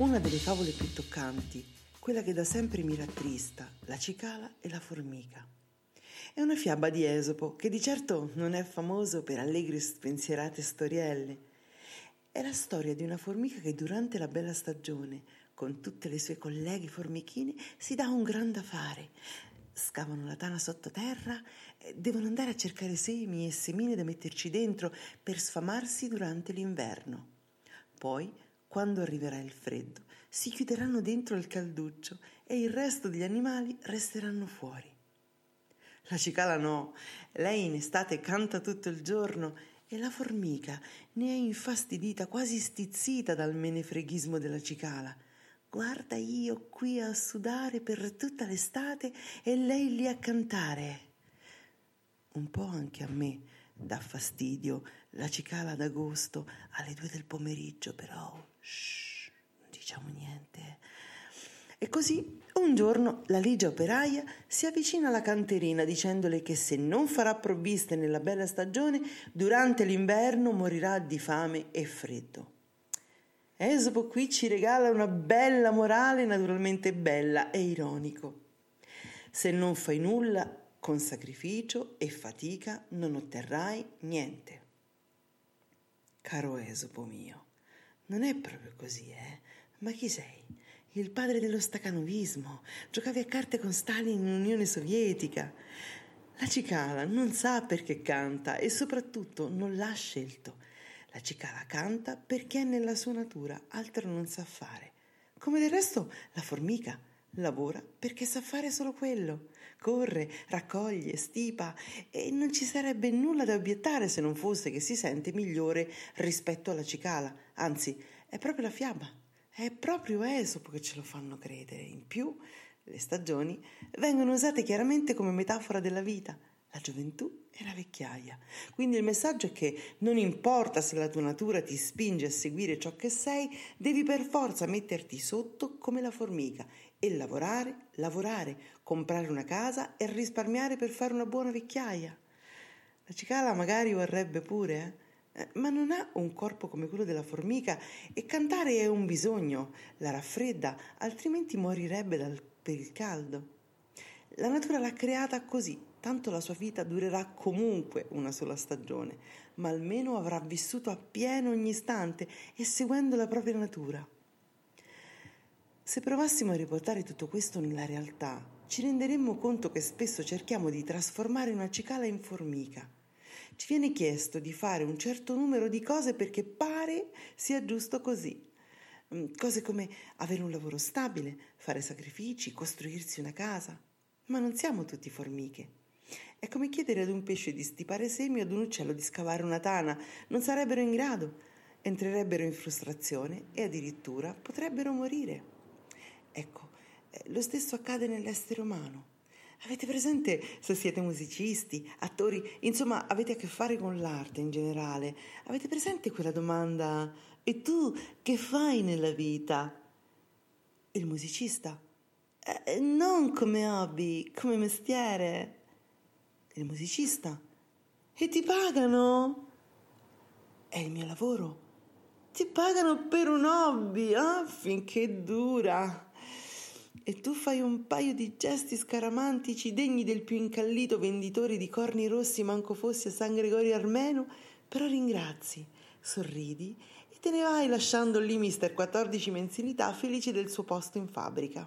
Una delle favole più toccanti, quella che da sempre mi rattrista, la cicala e la formica. È una fiaba di Esopo che di certo non è famoso per allegre e spensierate storielle. È la storia di una formica che durante la bella stagione, con tutte le sue colleghe formichine, si dà un gran da fare. Scavano la tana sottoterra, devono andare a cercare semi e semine da metterci dentro per sfamarsi durante l'inverno. Poi, quando arriverà il freddo, si chiuderanno dentro il calduccio e il resto degli animali resteranno fuori. La cicala no, lei in estate canta tutto il giorno e la formica ne è infastidita, quasi stizzita dal menefreghismo della cicala. Guarda io qui a sudare per tutta l'estate e lei lì a cantare. Un po' anche a me dà fastidio la cicala d'agosto alle 2 del pomeriggio, però shh, non diciamo niente. E così un giorno la ligia operaia si avvicina alla canterina dicendole che se non farà provviste nella bella stagione, durante l'inverno morirà di fame e freddo. Esopo qui ci regala una bella morale, naturalmente bella e ironico. Se non fai nulla con sacrificio e fatica non otterrai niente. Caro Esopo mio, non è proprio così, eh? Ma chi sei? Il padre dello stacanovismo. Giocavi a carte con Stalin in Unione Sovietica. La cicala non sa perché canta e soprattutto non l'ha scelto. La cicala canta perché è nella sua natura, altro non sa fare. Come del resto la formica lavora perché sa fare solo quello. Corre, raccoglie, stipa, e non ci sarebbe nulla da obiettare se non fosse che si sente migliore rispetto alla cicala. Anzi, è proprio la fiaba, è proprio Esopo che ce lo fanno credere. In più, le stagioni vengono usate chiaramente come metafora della vita, la gioventù e la vecchiaia. Quindi il messaggio è che non importa se la tua natura ti spinge a seguire ciò che sei, devi per forza metterti sotto come la formica e lavorare, comprare una casa e risparmiare per fare una buona vecchiaia. La cicala magari vorrebbe pure, ma non ha un corpo come quello della formica e cantare è un bisogno, la raffredda, altrimenti morirebbe per il caldo. La natura l'ha creata così, tanto la sua vita durerà comunque una sola stagione, ma almeno avrà vissuto appieno ogni istante e seguendo la propria natura. Se provassimo a riportare tutto questo nella realtà, ci renderemmo conto che spesso cerchiamo di trasformare una cicala in formica. Ci viene chiesto di fare un certo numero di cose perché pare sia giusto così. Cose come avere un lavoro stabile, fare sacrifici, costruirsi una casa. Ma non siamo tutti formiche. È come chiedere ad un pesce di stipare semi o ad un uccello di scavare una tana. Non sarebbero in grado, entrerebbero in frustrazione e addirittura potrebbero morire. Ecco, lo stesso accade nell'essere umano. Avete presente se siete musicisti, attori, insomma avete a che fare con l'arte in generale? Avete presente quella domanda: e tu che fai nella vita? Il musicista: non come hobby, come mestiere. Il musicista: e ti pagano? È il mio lavoro. Ti pagano per un hobby, finché dura. e tu fai un paio di gesti scaramantici degni del più incallito venditore di corni rossi manco fosse a San Gregorio Armeno, però ringrazi, sorridi e te ne vai lasciando lì mister 14 mensilità felice del suo posto in fabbrica.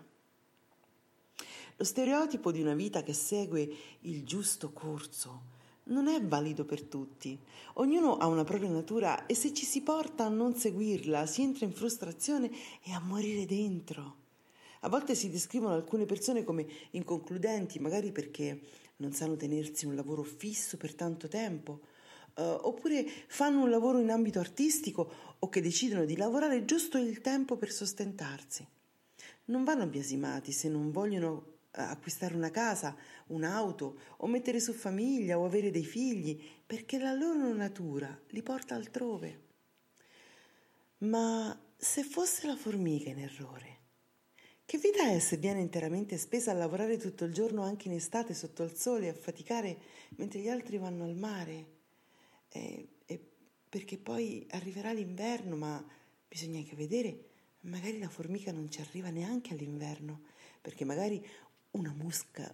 Lo stereotipo di una vita che segue il giusto corso non è valido per tutti. Ognuno ha una propria natura e se ci si porta a non seguirla si entra in frustrazione e a morire dentro. A volte si descrivono alcune persone come inconcludenti, magari perché non sanno tenersi un lavoro fisso per tanto tempo, oppure fanno un lavoro in ambito artistico o che decidono di lavorare giusto il tempo per sostentarsi. Non vanno biasimati se non vogliono acquistare una casa, un'auto o mettere su famiglia o avere dei figli, perché la loro natura li porta altrove. Ma se fosse la formica in errore, che vita è se viene interamente spesa a lavorare tutto il giorno anche in estate sotto il sole a faticare mentre gli altri vanno al mare? Perché poi arriverà l'inverno, ma bisogna anche vedere, magari la formica non ci arriva neanche all'inverno, perché magari una mosca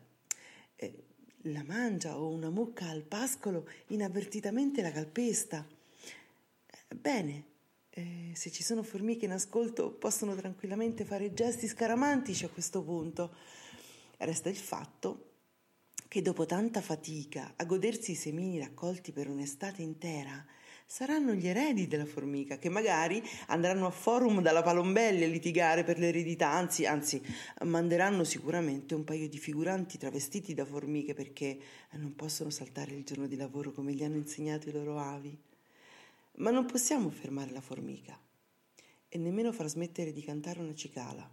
la mangia o una mucca al pascolo inavvertitamente la calpesta. Bene. Se ci sono formiche in ascolto possono tranquillamente fare gesti scaramantici a questo punto. Resta il fatto che dopo tanta fatica a godersi i semini raccolti per un'estate intera saranno gli eredi della formica che magari andranno a forum dalla Palombella a litigare per l'eredità, anzi manderanno sicuramente un paio di figuranti travestiti da formiche perché non possono saltare il giorno di lavoro come gli hanno insegnato i loro avi. Ma non possiamo fermare la formica e nemmeno far smettere di cantare una cicala.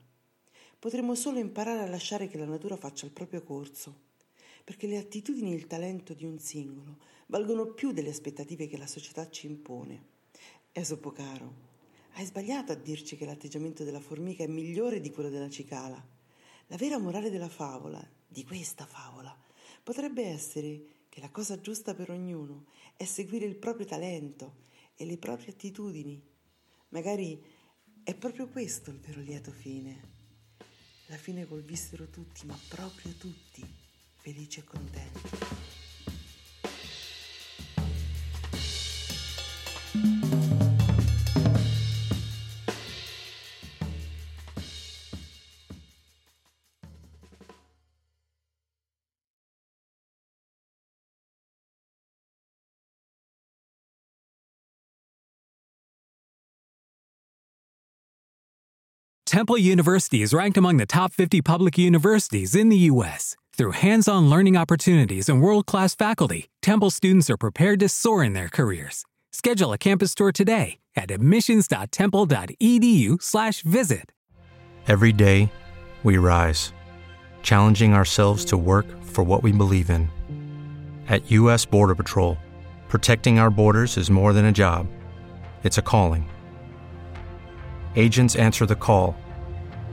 Potremmo solo imparare a lasciare che la natura faccia il proprio corso, perché le attitudini e il talento di un singolo valgono più delle aspettative che la società ci impone. Esopo caro, hai sbagliato a dirci che l'atteggiamento della formica è migliore di quello della cicala. La vera morale della favola, di questa favola, potrebbe essere che la cosa giusta per ognuno è seguire il proprio talento e le proprie attitudini. Magari è proprio questo il vero lieto fine. La fine colvissero tutti, ma proprio tutti, felici e contenti. Temple University is ranked among the top 50 public universities in the U.S. Through hands-on learning opportunities and world-class faculty, Temple students are prepared to soar in their careers. Schedule a campus tour today at admissions.temple.edu/visit. Every day, we rise, challenging ourselves to work for what we believe in. At U.S. Border Patrol, protecting our borders is more than a job. It's a calling. Agents answer the call,